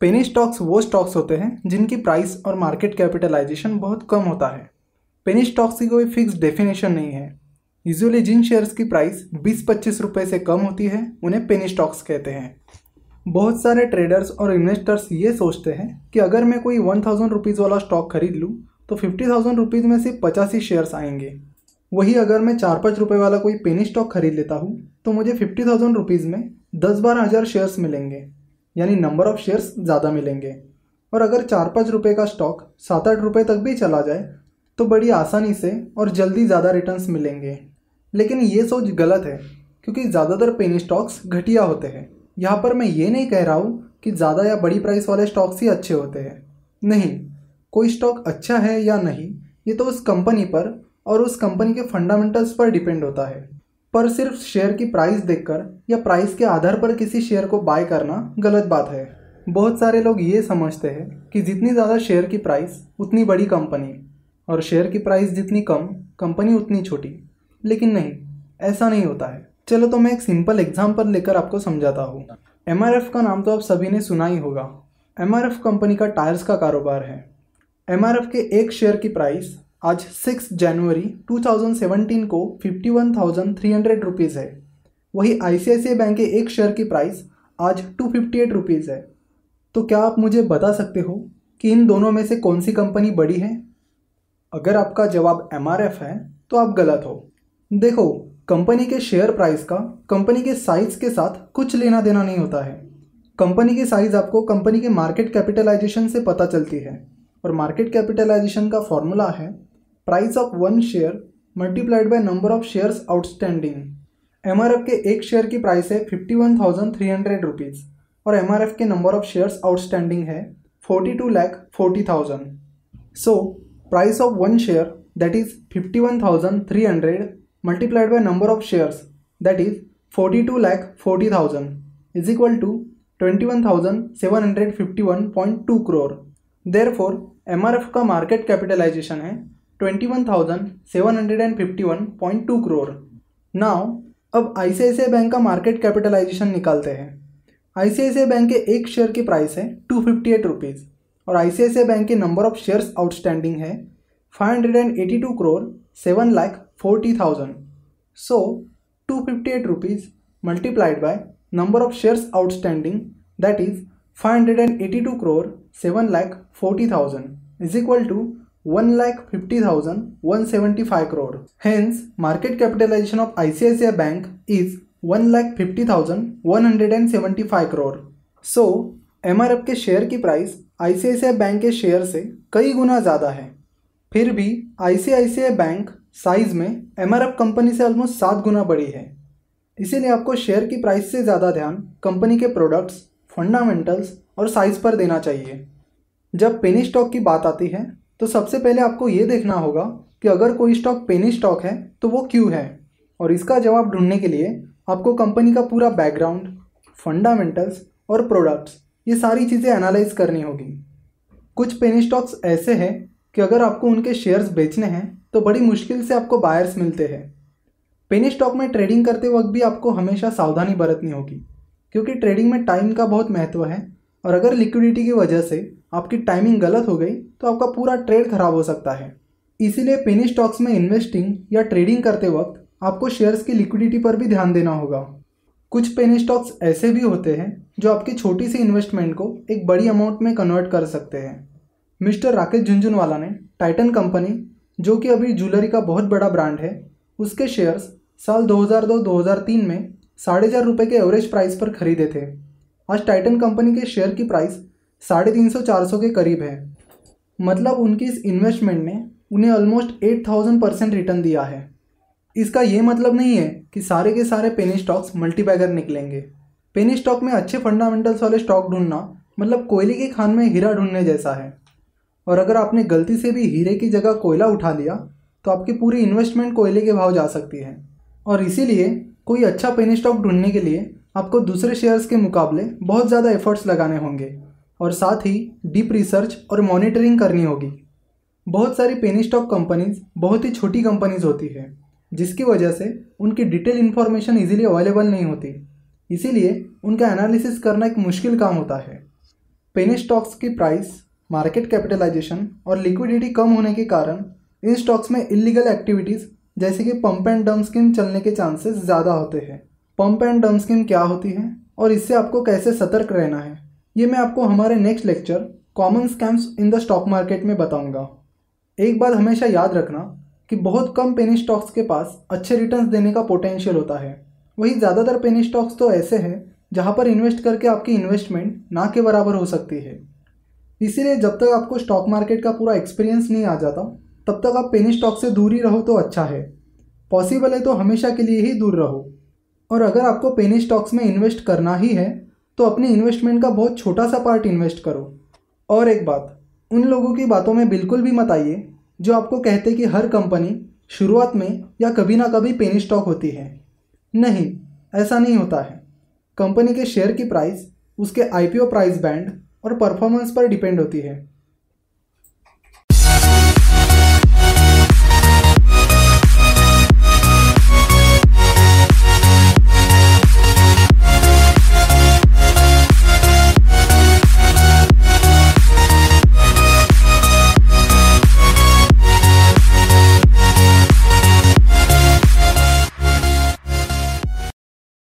Penny stocks वो stocks होते हैं जिनकी प्राइस और मार्केट कैपिटलाइजेशन बहुत कम होता है। पेनी स्टॉक्स की कोई फिक्स डेफिनेशन नहीं है। यूजुअली जिन शेयर्स की प्राइस 20-25 रुपये से कम होती है उन्हें पेनी स्टॉक्स कहते हैं। बहुत सारे ट्रेडर्स और इन्वेस्टर्स ये सोचते हैं कि अगर मैं कोई 1000 रुपीज़ वाला स्टॉक खरीद लूँ तो 50,000 रुपीज़ में सिर्फ 85 शेयर्स आएंगे। वही अगर मैं 4-5 रुपये वाला कोई पेनी स्टॉक खरीद लेता हूँ तो मुझे 50,000 रुपीज़ में 10-12 हज़ार शेयर्स मिलेंगे, यानी नंबर ऑफ शेयर्स ज़्यादा मिलेंगे। और अगर 4-5 रुपये का स्टॉक 7-8 रुपये तक भी चला जाए तो बड़ी आसानी से और जल्दी ज़्यादा रिटर्न्स मिलेंगे। लेकिन ये सोच गलत है, क्योंकि ज़्यादातर पेनी स्टॉक्स घटिया होते हैं। यहाँ पर मैं ये नहीं कह रहा हूँ कि ज़्यादा या बड़ी प्राइस वाले स्टॉक्स ही अच्छे होते हैं। नहीं, कोई स्टॉक अच्छा है या नहीं ये तो उस कंपनी पर और उस कंपनी के फंडामेंटल्स पर डिपेंड होता है। पर सिर्फ शेयर की प्राइस देखकर या प्राइस के आधार पर किसी शेयर को बाय करना गलत बात है। बहुत सारे लोग ये समझते हैं कि जितनी ज़्यादा शेयर की प्राइस उतनी बड़ी कंपनी, और शेयर की प्राइस जितनी कम कंपनी उतनी छोटी। लेकिन नहीं, ऐसा नहीं होता है। चलो तो मैं एक सिंपल एग्जाम्पल लेकर आपको समझाता हूँ। MRF का नाम तो आप सभी ने सुना ही होगा। MRF कंपनी का टायर्स का कारोबार है। MRF के एक शेयर की प्राइस आज 6 जनवरी 2017 को 51,300 रुपीज़ है। वही ICICI बैंक के एक शेयर की प्राइस आज 258 रुपीज़ है। तो क्या आप मुझे बता सकते हो कि इन दोनों में से कौन सी कंपनी बड़ी है? अगर आपका जवाब MRF है तो आप गलत हो। देखो, कंपनी के शेयर प्राइस का कंपनी के साइज़ के साथ कुछ लेना देना नहीं होता है। कंपनी की साइज़ आपको कंपनी के मार्केट कैपिटलाइजेशन से पता चलती है, और मार्केट कैपिटलाइजेशन का फॉर्मूला है price of one share multiplied by number of shares outstanding. MRF के एक शेयर की प्राइस है 51,300 रुपीज़ और MRF के नंबर ऑफ शेयर्स आउटस्टैंडिंग है 42,40,000। So price of one share that is 51,300 multiplied by number of shares that is 42,40,000 is equal to 21,751.2 crore. Therefore MRF का market capitalisation है 21,751.2 crore. Now अब ICICI बैंक का market capitalisation निकालते हैं। ICICI bank के एक share की प्राइस है 258 रुपीज़ और ICICI बैंक के नंबर ऑफ शेयर्स आउटस्टैंडिंग है 582,07,40,000। So 258 rupees multiplied by number of shares outstanding that is 582,07,40,000 is equal to 1,50,175 crore. Hence market capitalisation of ICICI bank is 1,50,175 crore. So MRF के share की price ICICI bank के share से कई गुना ज़्यादा है। फिर भी ICICI बैंक साइज़ में MRF कंपनी से ऑलमोस्ट 7 गुना बड़ी है। इसीलिए आपको शेयर की प्राइस से ज़्यादा ध्यान कंपनी के प्रोडक्ट्स, फंडामेंटल्स और साइज़ पर देना चाहिए। जब पेनी स्टॉक की बात आती है तो सबसे पहले आपको ये देखना होगा कि अगर कोई स्टॉक पेनी स्टॉक है तो वो क्यों है, और इसका जवाब ढूंढने के लिए आपको कंपनी का पूरा बैकग्राउंड, फंडामेंटल्स और प्रोडक्ट्स ये सारी चीज़ें एनालाइज करनी होगी। कुछ पेनी स्टॉक्स ऐसे हैं कि अगर आपको उनके शेयर्स बेचने हैं तो बड़ी मुश्किल से आपको बायर्स मिलते हैं। पेनी स्टॉक में ट्रेडिंग करते वक्त भी आपको हमेशा सावधानी बरतनी होगी, क्योंकि ट्रेडिंग में टाइम का बहुत महत्व है, और अगर लिक्विडिटी की वजह से आपकी टाइमिंग गलत हो गई तो आपका पूरा ट्रेड खराब हो सकता है। इसीलिए पेनी स्टॉक्स में इन्वेस्टिंग या ट्रेडिंग करते वक्त आपको शेयर्स की लिक्विडिटी पर भी ध्यान देना होगा। कुछ पेनी स्टॉक्स ऐसे भी होते हैं जो आपकी छोटी सी इन्वेस्टमेंट को एक बड़ी अमाउंट में कन्वर्ट कर सकते हैं। मिस्टर राकेश झुंझुनवाला ने टाइटन कंपनी, जो कि अभी ज्वेलरी का बहुत बड़ा ब्रांड है, उसके शेयर्स साल 2002-2003 में 4.5 रुपये के एवरेज प्राइस पर खरीदे थे। आज टाइटन कंपनी के शेयर की प्राइस 350-400 के करीब है। मतलब उनकी इस इन्वेस्टमेंट ने उन्हें ऑलमोस्ट 8,000% रिटर्न दिया है। इसका ये मतलब नहीं है कि सारे के सारे पेनी स्टॉक्स मल्टीबैगर निकलेंगे। पेनी स्टॉक में अच्छे फंडामेंटल्स वाले स्टॉक ढूंढना मतलब कोयले के खान में हीरा ढूंढने जैसा है, और अगर आपने गलती से भी हीरे की जगह कोयला उठा लिया तो आपकी पूरी इन्वेस्टमेंट कोयले के भाव जा सकती है। और इसीलिए कोई अच्छा पेनी स्टॉक ढूंढने के लिए आपको दूसरे शेयर्स के मुकाबले बहुत ज़्यादा एफर्ट्स लगाने होंगे, और साथ ही डीप रिसर्च और मॉनिटरिंग करनी होगी। बहुत सारी पेनी स्टॉक कंपनीज बहुत ही छोटी कंपनीज होती है, जिसकी वजह से उनकी डिटेल इन्फॉर्मेशन इजीली अवेलेबल नहीं होती। इसीलिए उनका एनालिसिस करना एक मुश्किल काम होता है। पेनी स्टॉक्स की प्राइस, मार्केट कैपिटलाइजेशन और लिक्विडिटी कम होने के कारण इन स्टॉक्स में इलीगल एक्टिविटीज़ जैसे कि पंप एंड डंप स्कीम चलने के चांसेस ज़्यादा होते हैं। पंप एंड डंप स्कीम क्या होती है और इससे आपको कैसे सतर्क रहना है, ये मैं आपको हमारे next lecture common scams in the stock market में बताऊंगा। एक बात हमेशा याद रखना कि बहुत कम पेनी स्टॉक्स के पास अच्छे रिटर्न्स देने का पोटेंशियल होता है। वहीं ज़्यादातर पेनी स्टॉक्स तो ऐसे हैं जहाँ पर इन्वेस्ट करके आपकी इन्वेस्टमेंट ना के बराबर हो सकती है। इसीलिए जब तक आपको स्टॉक मार्केट का पूरा एक्सपीरियंस नहीं आ जाता तब तक आप पेनी स्टॉक से दूर ही रहो तो अच्छा है। पॉसिबल है तो हमेशा के लिए ही दूर रहो। और अगर आपको पेनी स्टॉक्स में इन्वेस्ट करना ही है तो अपनी इन्वेस्टमेंट का बहुत छोटा सा पार्ट इन्वेस्ट करो। और एक बात, उन लोगों की बातों में बिल्कुल भी मत आइए जो आपको कहते कि हर कंपनी शुरुआत में या कभी ना कभी पेनी स्टॉक होती है। नहीं, ऐसा नहीं होता है। कंपनी के शेयर की प्राइस उसके IPO प्राइस बैंड और परफॉर्मेंस पर डिपेंड होती है।